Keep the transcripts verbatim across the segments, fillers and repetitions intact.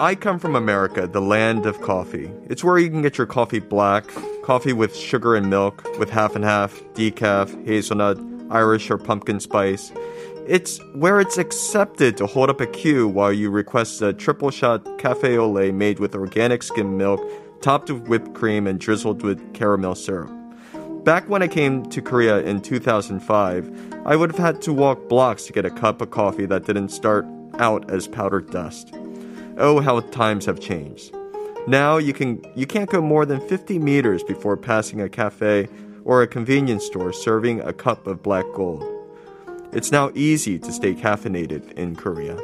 I come from America, the land of coffee. It's where you can get your coffee black, coffee with sugar and milk, with half and half, decaf, hazelnut, Irish or pumpkin spice. It's where it's accepted to hold up a queue while you request a triple shot cafe au lait made with organic skim milk, topped with whipped cream and drizzled with caramel syrup. Back when I came to Korea in two thousand five, I would have had to walk blocks to get a cup of coffee that didn't start out as powdered dust. Oh, how times have changed. Now you can, you can't go more than fifty meters before passing a cafe or a convenience store serving a cup of black gold. It's now easy to stay caffeinated in Korea.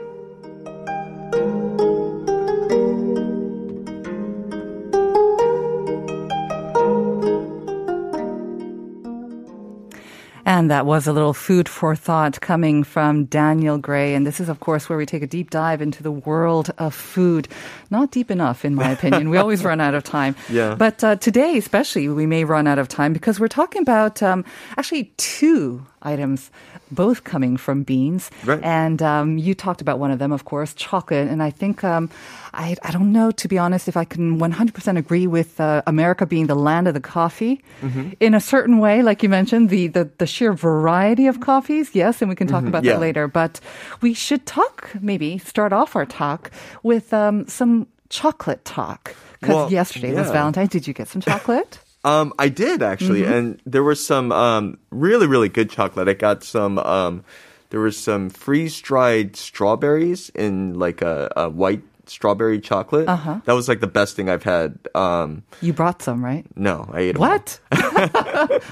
And that was a little food for thought coming from Daniel Gray. And this is, of course, where we take a deep dive into the world of food. Not deep enough, in my opinion. We always run out of time. Yeah. But uh, today, especially, we may run out of time because we're talking about um, actually two items, both coming from beans. Right. And um, you talked about one of them, of course, chocolate. And I think, um, I, I don't know, to be honest, if I can one hundred percent agree with uh, America being the land of the coffee. Mm-hmm. In a certain way, like you mentioned, the, the, the sheer variety of coffees, yes, and we can talk mm-hmm. about yeah. that later. But we should talk, maybe, start off our talk with um, some chocolate talk. Because well, yesterday yeah. was Valentine's. Did you get some chocolate? Um, I did, actually, mm-hmm. and there was some um, really, really good chocolate. I got some, um, there was some freeze-dried strawberries in, like, a, a white strawberry chocolate. Uh-huh. That was, like, the best thing I've had. Um, you brought some, right? No, I ate them. What?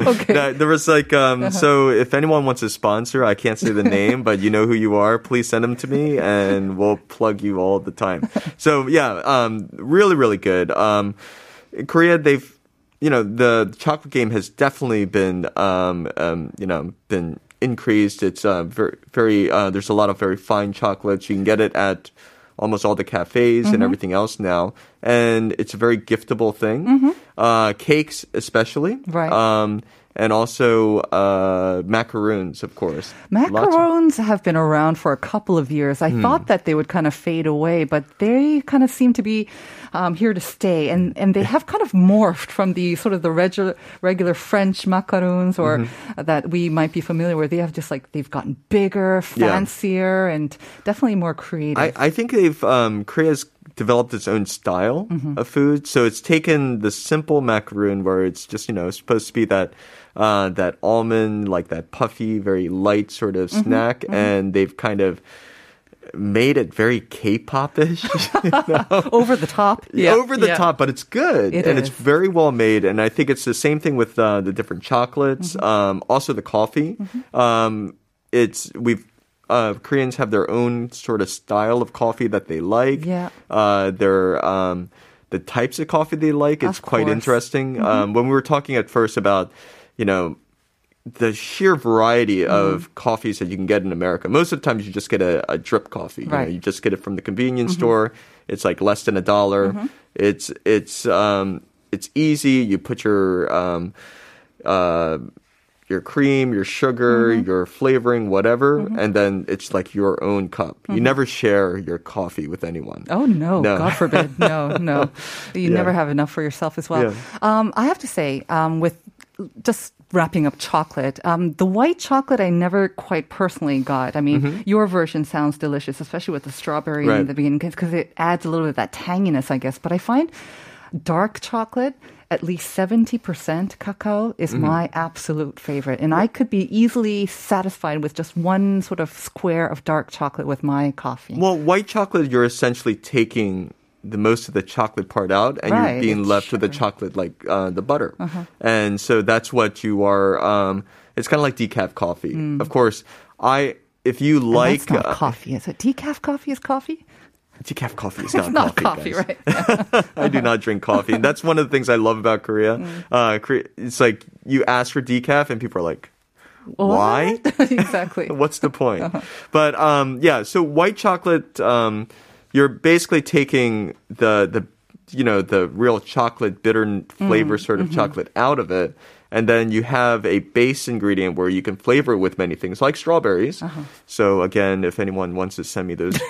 Okay. No, there was, like, um, uh-huh. so if anyone wants a sponsor, I can't say the name, but you know who you are, please send them to me, and we'll plug you all the time. So, yeah, um, really, really good. Um, in Korea, they've... You know, the chocolate game has definitely been, um, um, you know, been increased. It's uh, very, very uh, there's a lot of very fine chocolates. You can get it at almost all the cafes mm-hmm. and everything else now. And it's a very giftable thing. Mm-hmm. Uh, cakes especially. Right. Um, and also uh, macaroons, of course. Macaroons of- have been around for a couple of years. I hmm. thought that they would kind of fade away, but they kind of seem to be um, here to stay. And, and they have kind of morphed from the sort of the regular, regular French macaroons or mm-hmm. that we might be familiar with. They have just like, they've gotten bigger, fancier, yeah. and definitely more creative. I, I think they've, um, Korea's developed its own style mm-hmm. of food. So it's taken the simple macaroon where it's just, you know, supposed to be that uh, that almond, like that puffy, very light sort of mm-hmm. snack. Mm-hmm. And they've kind of made it very K-pop-ish. You know? Over the top. Yeah. Over the yeah. top, but it's good. It and is. It's very well made. And I think it's the same thing with uh, the different chocolates. Mm-hmm. Um, also the coffee. Mm-hmm. Um, it's, we've, Uh, Koreans have their own sort of style of coffee that they like. Yeah. Uh, their um, the types of coffee they like. It's quite interesting. Mm-hmm. Um, when we were talking at first about, you know, the sheer variety mm-hmm. of coffees that you can get in America. Most of the times you just get a, a drip coffee. Right. You know, you just get it from the convenience mm-hmm. store. It's like less than a dollar. Mm-hmm. It's it's um, it's easy. You put your um, uh, your cream, your sugar, mm-hmm. your flavoring, whatever. Mm-hmm. And then it's like your own cup. Mm-hmm. You never share your coffee with anyone. Oh, no. no. God forbid. No, no. You yeah. never have enough for yourself as well. Yeah. Um, I have to say, um, with just wrapping up chocolate, um, the white chocolate I never quite personally got. I mean, mm-hmm. your version sounds delicious, especially with the strawberry right. in the beginning, because it adds a little bit of that tanginess, I guess. But I find dark chocolate... At least seventy percent cacao is mm-hmm. my absolute favorite. And I could be easily satisfied with just one sort of square of dark chocolate with my coffee. Well, white chocolate, you're essentially taking the most of the chocolate part out and right. you're being left sure. with the chocolate, like uh, the butter. Uh-huh. And so that's what you are. Um, it's kind of like decaf coffee. Mm. Of course, I if you like... And that's not uh, coffee. Is it decaf coffee is coffee? decaf coffee is not it's not coffee, coffee right? Yeah. I do not drink coffee. And that's one of the things I love about Korea. Mm. Uh, it's like you ask for decaf and people are like, why? Exactly. What's the point? Uh-huh. But um, yeah, so white chocolate, um, you're basically taking the, the, you know, the real chocolate bitter flavor mm. sort of mm-hmm. chocolate out of it. And then you have a base ingredient where you can flavor it with many things, like strawberries. Uh-huh. So again, if anyone wants to send me those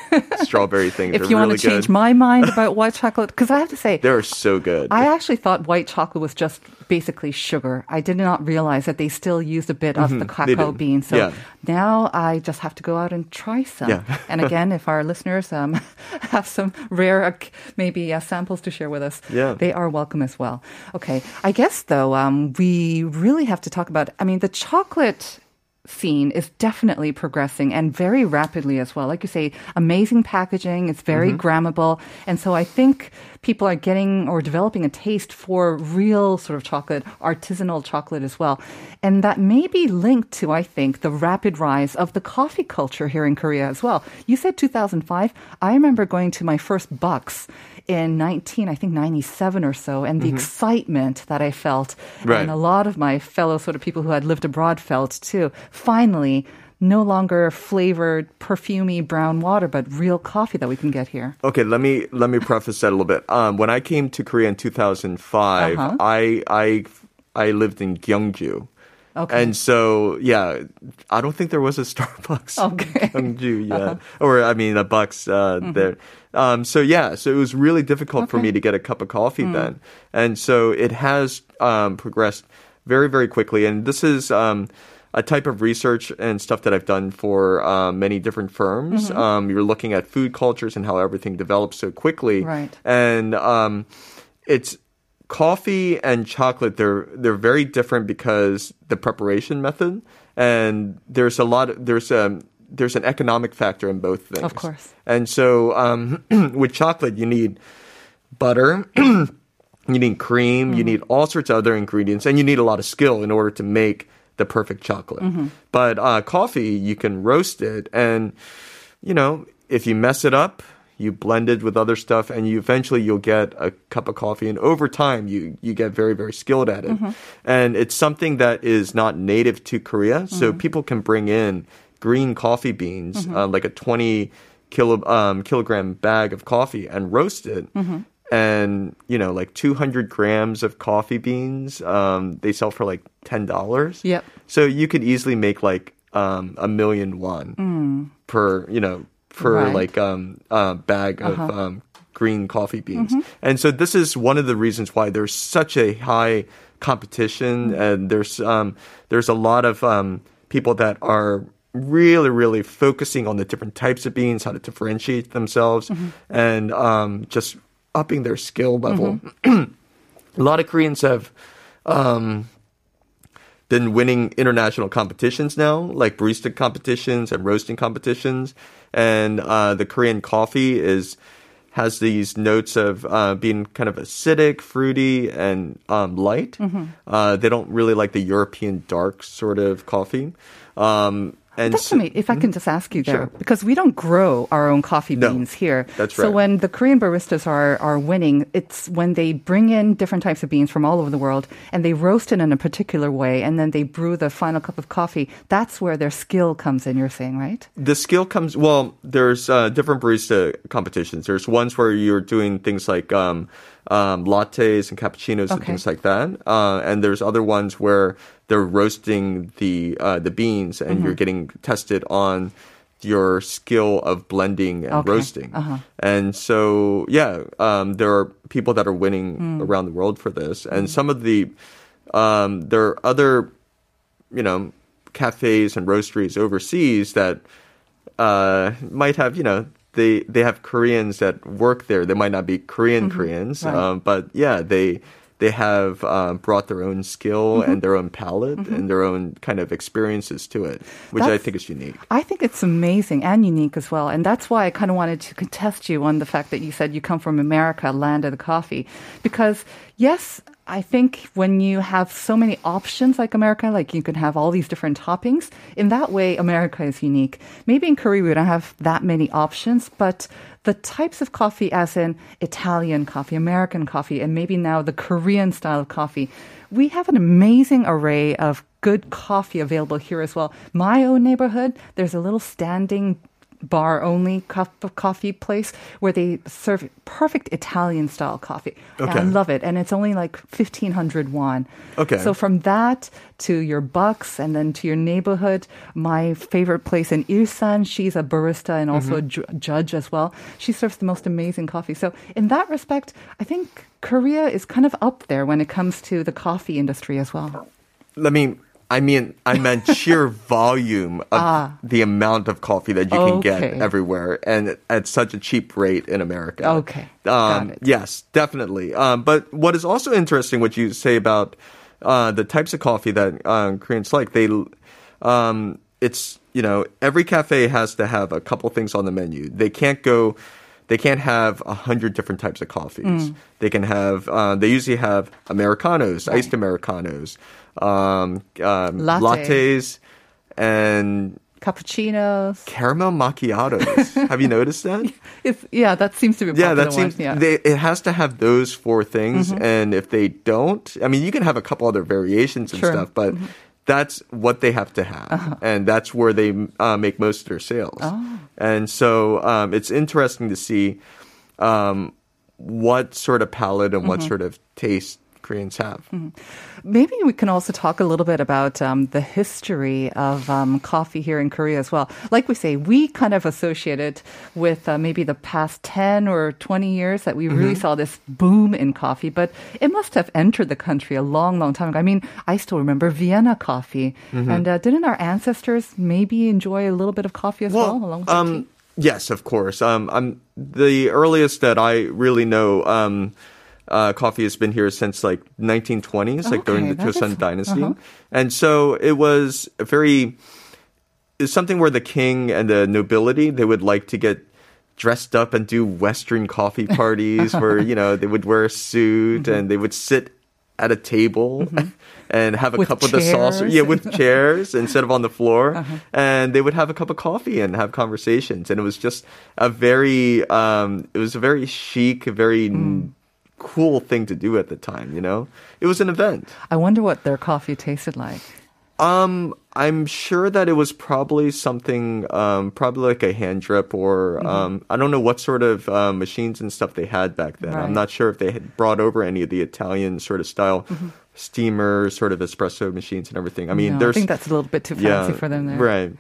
strawberry things, if they're you really want to change good. my mind about white chocolate, because I have to say, they're so good. I actually thought white chocolate was just basically sugar. I did not realize that they still used a bit mm-hmm. of the cacao bean. So yeah. now I just have to go out and try some. Yeah. And again, if our listeners um, have some rare, maybe uh, samples to share with us, yeah. they are welcome as well. Okay, I guess though um, we. We really have to talk about, I mean, the chocolate scene is definitely progressing and very rapidly as well. Like you say, amazing packaging. It's very mm-hmm. grammable. And so I think people are getting or developing a taste for real sort of chocolate, artisanal chocolate as well. And that may be linked to, I think, the rapid rise of the coffee culture here in Korea as well. You said two thousand five. I remember going to my first Bucks in nineteen, I think ninety-seven or so, and the mm-hmm. excitement that I felt, right. and a lot of my fellow sort of people who had lived abroad felt too. Finally, no longer flavored, perfumey brown water, but real coffee that we can get here. Okay, let me let me preface that a little bit. Um, when I came to Korea in two thousand five, uh-huh. I I I lived in Gyeongju. Okay. And so, yeah, I don't think there was a Starbucks okay. in Gyeongju yet. Uh-huh. Or, I mean, a Bucks uh, mm-hmm. there. Um, so, yeah, so it was really difficult okay. for me to get a cup of coffee mm. then. And so it has um, progressed very, very quickly. And this is um, a type of research and stuff that I've done for uh, many different firms. Mm-hmm. Um, you're looking at food cultures and how everything develops so quickly. Right. And um, it's... coffee and chocolate, they're they're very different because the preparation method, and there's a lot of, there's a there's an economic factor in both things. Of course. And so um, with chocolate, you need butter, you need cream, mm-hmm. you need all sorts of other ingredients, and you need a lot of skill in order to make the perfect chocolate. Mm-hmm. But uh, coffee, you can roast it, and you know if you mess it up, you blend it with other stuff, and you eventually you'll get a cup of coffee. And over time, you you get very, very skilled at it. Mm-hmm. And it's something that is not native to Korea. Mm-hmm. So people can bring in green coffee beans, mm-hmm. uh, like a twenty kilo, um, kilogram bag of coffee, and roast it. Mm-hmm. And, you know, like two hundred grams of coffee beans, um, they sell for like ten dollars. Yep. So you could easily make like um, a million won mm. per, you know, for right. like um, a bag uh-huh. of um, green coffee beans. Mm-hmm. And so this is one of the reasons why there's such a high competition mm-hmm. and there's um, there's a lot of um, people that are really, really focusing on the different types of beans, how to differentiate themselves, mm-hmm. and um, just upping their skill level. Mm-hmm. A lot of Koreans have... Um, been winning international competitions now, like barista competitions and roasting competitions. And uh, the Korean coffee is has these notes of uh, being kind of acidic, fruity, and um, light. Mm-hmm. Uh, they don't really like the European dark sort of coffee. Um, and That's so, me, if I can just ask you there, sure. because we don't grow our own coffee beans no, here. That's right. So when the Korean baristas are, are winning, it's when they bring in different types of beans from all over the world and they roast it in a particular way and then they brew the final cup of coffee. That's where their skill comes in, you're saying, right? The skill comes, well, there's uh, different barista competitions. There's ones where you're doing things like um, um, lattes and cappuccinos okay. and things like that. Uh, and there's other ones where they're roasting the uh, the beans, and mm-hmm. you're getting tested on your skill of blending and okay. roasting. Uh-huh. And so, yeah, um, there are people that are winning mm. around the world for this. And mm. some of the um, there are other, you know, cafes and roasteries overseas that uh, might have, you know, they they have Koreans that work there. They might not be Korean mm-hmm. Koreans, right. um, but yeah, they. They have um, brought their own skill mm-hmm. and their own palate mm-hmm. and their own kind of experiences to it, which that's, I think is unique. I think it's amazing and unique as well. And that's why I kind of wanted to contest you on the fact that you said you come from America, land of the coffee, because Yes, I think when you have so many options like America, like you can have all these different toppings, in that way, America is unique. Maybe in Korea, we don't have that many options, but the types of coffee as in Italian coffee, American coffee, and maybe now the Korean style of coffee, we have an amazing array of good coffee available here as well. My own neighborhood, there's a little standing bar only cup of coffee place where they serve perfect Italian style coffee. Okay. And I love it. And it's only like fifteen hundred won. Okay. So from that to your bucks and then to your neighborhood, my favorite place in Ilsan, she's a barista and also mm-hmm. a ju- judge as well. She serves the most amazing coffee. So in that respect, I think Korea is kind of up there when it comes to the coffee industry as well. Let me... I mean, I meant sheer volume of ah. the amount of coffee that you can okay. get everywhere and at such a cheap rate in America. Okay. Um, yes, definitely. Um, but what is also interesting, what you say about uh, the types of coffee that uh, Koreans like, they, um, it's, you know, every cafe has to have a couple things on the menu. They can't go, they can't have a hundred different types of coffees. Mm. They can have, uh, they usually have Americanos, right. iced Americanos. Um, um, Latte. Lattes and cappuccinos, caramel macchiatos. Have you noticed that? It's, yeah, that seems to be. Yeah, that seems. Yeah. They, it has to have those four things, mm-hmm. and if they don't, I mean, you can have a couple other variations and sure. stuff, but mm-hmm. that's what they have to have, uh-huh. and that's where they uh, make most of their sales. Oh. And so um, it's interesting to see um, what sort of palate and mm-hmm. what sort of taste Koreans have. Mm-hmm. Maybe we can also talk a little bit about um, the history of um, coffee here in Korea as well. Like we say, we kind of associate it with uh, maybe the past ten or twenty years that we mm-hmm. really saw this boom in coffee, but it must have entered the country a long, long time ago. I mean, I still remember Vienna coffee. Mm-hmm. And uh, didn't our ancestors maybe enjoy a little bit of coffee as well? well along with um, yes, of course. Um, I'm, the earliest that I really know... Um, Uh, coffee has been here since like nineteen twenties, like okay, during the Joseon is, dynasty. Uh-huh. And so it was a very, it's something where the king and the nobility, they would like to get dressed up and do Western coffee parties where, you know, they would wear a suit mm-hmm. and they would sit at a table mm-hmm. and have a with cup chairs. Of the saucer. Yeah, with chairs instead of on the floor. Uh-huh. And they would have a cup of coffee and have conversations. And it was just a very, um, it was a very chic, very... Mm. cool thing to do at the time, you know? It was an event. I wonder what their coffee tasted like. Um, I'm sure that it was probably something, um, probably like a hand drip or mm-hmm. um, I don't know what sort of uh, machines and stuff they had back then. Right. I'm not sure if they had brought over any of the Italian sort of style mm-hmm. steamer, sort of espresso machines and everything. I mean, no, there's... I think that's a little bit too fancy yeah, for them there. Right.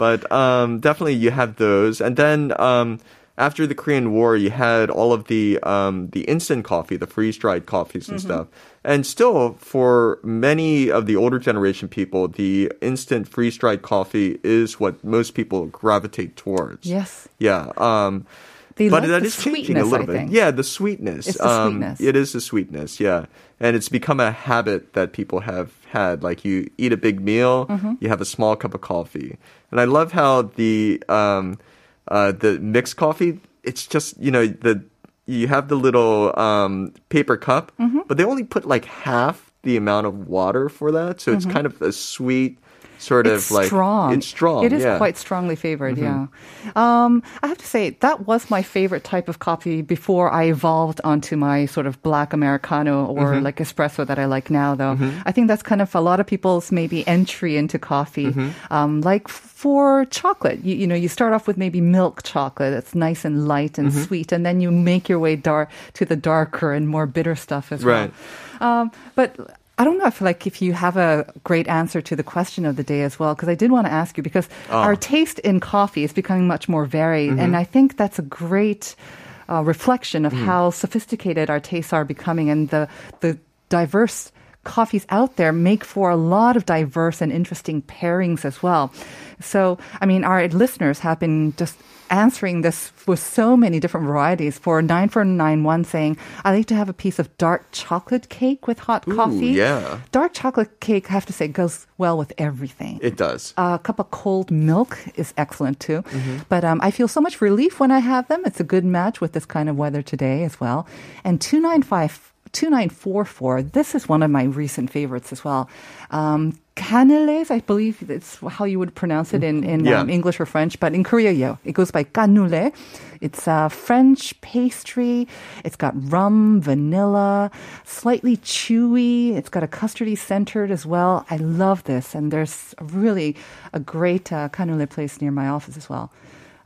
But um, definitely you have those. And then... Um, After the Korean War, you had all of the um, the instant coffee, the freeze-dried coffees and mm-hmm. stuff. And still, for many of the older generation people, the instant freeze-dried coffee is what most people gravitate towards. Yes. Yeah. Um, they but like that the is changing a little I bit. Think. Yeah, the sweetness. It's the sweetness. Um, it is the sweetness, yeah. And it's become a habit that people have had. Like, you eat a big meal, mm-hmm. you have a small cup of coffee. And I love how the... Um, Uh, the mixed coffee, it's just, you know, the you have the little um, paper cup, mm-hmm. but they only put like half the amount of water for that. So mm-hmm. it's kind of a sweet... Sort it's of like strong. It's strong. It is yeah. quite strongly favored. Mm-hmm. Yeah, um, I have to say that was my favorite type of coffee before I evolved onto my sort of black Americano or mm-hmm. like espresso that I like now. Though mm-hmm. I think that's kind of a lot of people's maybe entry into coffee. Mm-hmm. Um, like for chocolate, you, you know, you start off with maybe milk chocolate. It's nice and light and mm-hmm. sweet, and then you make your way dark to the darker and more bitter stuff as right. well. Um, but. I don't know if like if you have a great answer to the question of the day as well, because I did want to ask you, because oh. our taste in coffee is becoming much more varied, mm-hmm. and I think that's a great uh, reflection of mm. how sophisticated our tastes are becoming, and the the diverse coffees out there make for a lot of diverse and interesting pairings as well. So, I mean, our listeners have been just answering this with so many different varieties. For nine four nine one saying, I like to have a piece of dark chocolate cake with hot Ooh, coffee. Yeah. Dark chocolate cake, I have to say, goes well with everything. It does. Uh, a cup of cold milk is excellent too. Mm-hmm. But um, I feel so much relief when I have them. It's a good match with this kind of weather today as well. And two nine five two nine four four. This is one of my recent favorites as well. Um, Cannules, I believe that's how you would pronounce it in, in yeah. um, English or French, but in Korea, yeah, it goes by cannelé. It's a French pastry. It's got rum, vanilla, slightly chewy. It's got a custardy centered as well. I love this, and there's really a great uh, cannelé place near my office as well.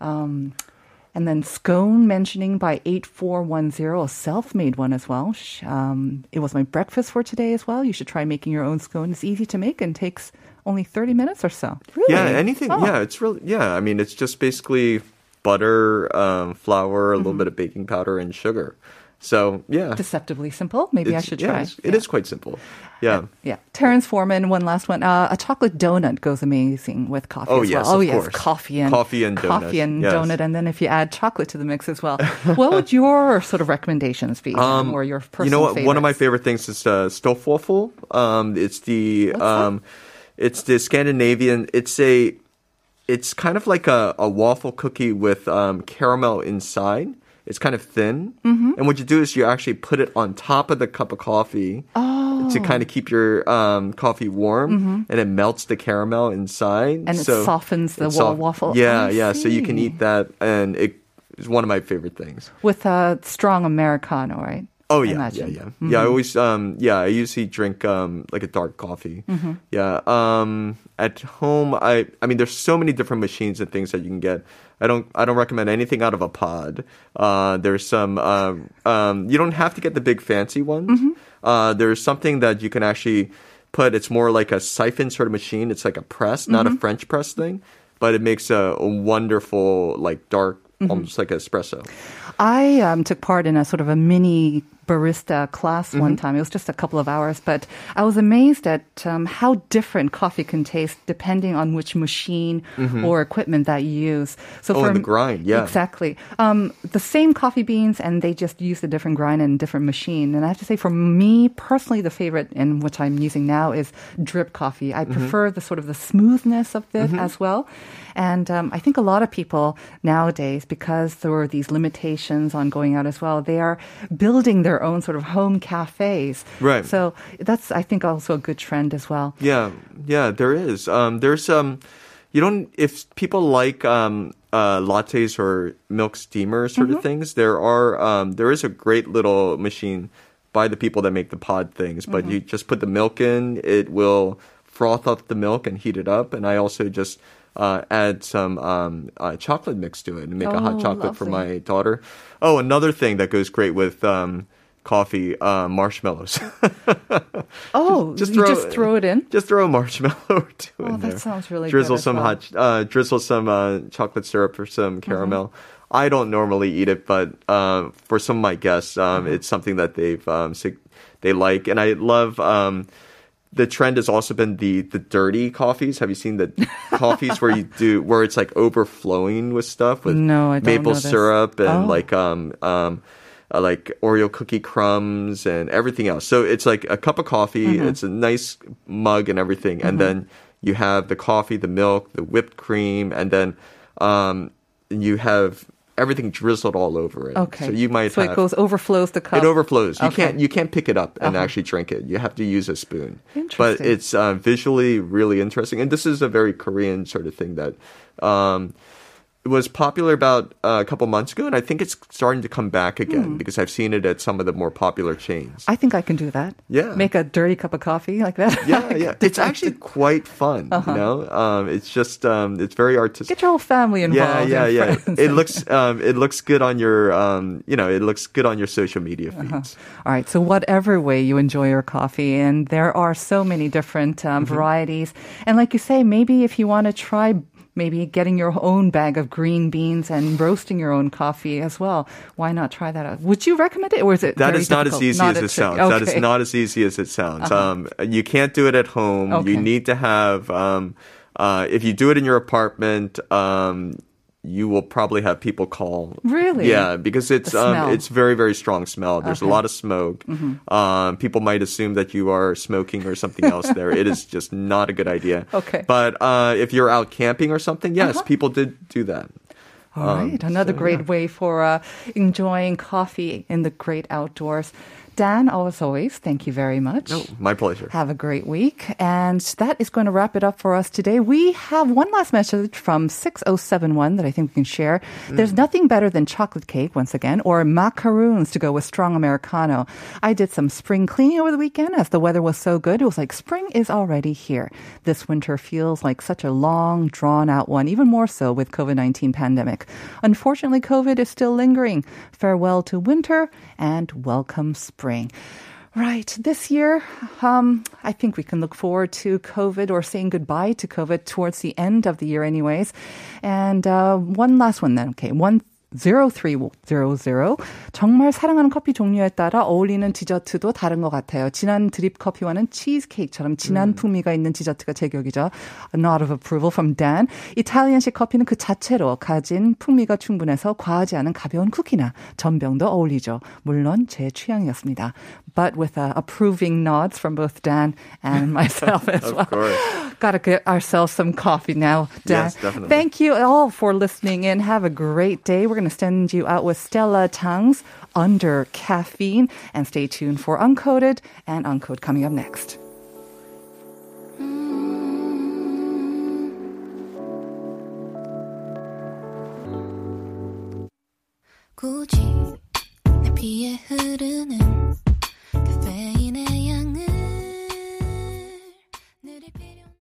Um, and then scone mentioning by eight four one zero, a self-made one as well. Um, it was my breakfast for today as well. You should try making your own scone. It's easy to make and takes only thirty minutes or so. Really? Yeah, anything. Oh. Yeah, it's really, yeah, I mean, it's just basically butter, um, flour, a mm-hmm. little bit of baking powder, and sugar. So, yeah. Deceptively simple. Maybe it's, I should yeah, try. It's, it yeah. is quite simple. Yeah. Uh, yeah. Terrence Foreman, one last one. Uh, a chocolate donut goes amazing with coffee oh, as yes, well. Oh, yes, of course. Coffee and, coffee and donut. Coffee and yes. donut. And then if you add chocolate to the mix as well. What would your sort of recommendations be? Um, or your personal You know what? Favorites? One of my favorite things is uh, Stoffwafel. Um, it's the um, It's the Scandinavian. It's a... It's kind of like a, a waffle cookie with um, caramel inside. It's kind of thin. Mm-hmm. And what you do is you actually put it on top of the cup of coffee oh. to kind of keep your um, coffee warm. Mm-hmm. And it melts the caramel inside. And so it softens the soft- waffle. Yeah, yeah. So you can eat that. And it is one of my favorite things. With a strong Americano, right? Oh, yeah, yeah, yeah. Mm-hmm. Yeah, I always, um, yeah, I usually drink um, like a dark coffee. Mm-hmm. Yeah. Um, at home, I, I mean, there's so many different machines and things that you can get. I don't, I don't recommend anything out of a pod. Uh, there's some, uh, um, you don't have to get the big fancy ones. Mm-hmm. Uh, there's something that you can actually put, it's more like a siphon sort of machine. It's like a press, not mm-hmm. a French press thing, but it makes a, a wonderful, like, dark, mm-hmm. almost like espresso. I um, took part in a sort of a mini barista class mm-hmm. one time. It was just a couple of hours, but I was amazed at um, how different coffee can taste depending on which machine mm-hmm. or equipment that you use. So oh, for the grind, yeah. Exactly. Um, the same coffee beans, and they just use a different grind and different machine. And I have to say, for me personally, the favorite, and which I'm using now, is drip coffee. I mm-hmm. prefer the sort of the smoothness of it mm-hmm. as well. And um, I think a lot of people nowadays, because there were these limitations on going out as well, they are building their own sort of home cafes. Right. So that's, I think, also a good trend as well. Yeah, yeah, there is. Um, there's, um, you don't, if people like um, uh, lattes or milk steamers sort mm-hmm. of things, there are, um, there is a great little machine by the people that make the pod things, but mm-hmm. you just put the milk in, it will froth up the milk and heat it up. And I also just... Uh, add some um, uh, chocolate mix to it and make oh, a hot chocolate lovely. For my daughter. Oh, another thing that goes great with um, coffee, uh, marshmallows. oh, just, just, throw, you just throw it in? Just throw a marshmallow or two oh, in there. Oh, that sounds really drizzle good. Some well. hot, uh, drizzle some uh, chocolate syrup or some caramel. Mm-hmm. I don't normally eat it, but uh, for some of my guests, um, mm-hmm. it's something that they've um, they like. And I love... Um, The trend has also been the, the dirty coffees. Have you seen the coffees where you do where it's like overflowing with stuff with no, I don't maple know this. syrup and oh. like um um uh, like Oreo cookie crumbs and everything else? So it's like a cup of coffee. Mm-hmm. It's a nice mug and everything, mm-hmm. and then you have the coffee, the milk, the whipped cream, and then um you have everything drizzled all over it. Okay. So you might so have, it goes overflows the cup. It overflows. You okay. can't you can't pick it up and uh-huh. actually drink it. You have to use a spoon. Interesting. But it's uh, visually really interesting, and this is a very Korean sort of thing that um, was popular about uh, a couple months ago, and I think it's starting to come back again mm. because I've seen it at some of the more popular chains. I think I can do that. Yeah. Make a dirty cup of coffee like that. Yeah, yeah. It's actually quite fun, uh-huh. you know? Um, it's just, um, it's very artistic. Get your whole family involved. Yeah, yeah, yeah. It looks, um, it looks good on your, um, you know, it looks good on your social media feeds. Uh-huh. All right. So whatever way you enjoy your coffee, and there are so many different um, mm-hmm. varieties. And like you say, maybe if you want to try maybe getting your own bag of green beans and roasting your own coffee as well. Why not try that out? Would you recommend it, or is it that is not difficult? as easy not as it sounds? Okay. That is not as easy as it sounds. Uh-huh. Um, you can't do it at home. Okay. You need to have. Um, uh, if you do it in your apartment, um, you will probably have people call. Really? Yeah, because it's um, it's very very strong smell. There's okay. a lot of smoke. Mm-hmm. Um, people might assume that you are smoking or something else there. It is just not a good idea. Okay. But uh, if you're out camping or something, yes, uh-huh. people did do that. All um, right, another so, great yeah. way for uh, enjoying coffee in the great outdoors. Dan, as always, thank you very much. No, my pleasure. Have a great week. And that is going to wrap it up for us today. We have one last message from six oh seven one that I think we can share. Mm. There's nothing better than chocolate cake, once again, or macaroons to go with strong Americano. I did some spring cleaning over the weekend as the weather was so good. It was like spring is already here. This winter feels like such a long, drawn-out one, even more so with covid nineteen pandemic. Unfortunately, COVID is still lingering. Farewell to winter and welcome spring. Right. This year, um, I think we can look forward to COVID or saying goodbye to COVID towards the end of the year anyways. And uh, one last one then. Okay. one zero three zero zero. 정말 사랑하는 커피 종류에 따라 어울리는 디저트도 다른 것 같아요. 진한 드립 커피와는 치즈케이크처럼 진한 음. 풍미가 있는 디저트가 제격이죠. A nod of approval from Dan. 이탈리안식 커피는 그 자체로 가진 풍미가 충분해서 과하지 않은 가벼운 쿠키나 전병도 어울리죠. 물론 제 취향이었습니다. But with uh, approving nods from both Dan and myself as well. Of course. Gotta get ourselves some coffee now, Dan. Yes, definitely. Thank you all for listening in. Have a great day. We're going to send you out with Stella Tang's Under Caffeine. And stay tuned for Uncoded and Uncode coming up next. 굳이 내 피에 흐르는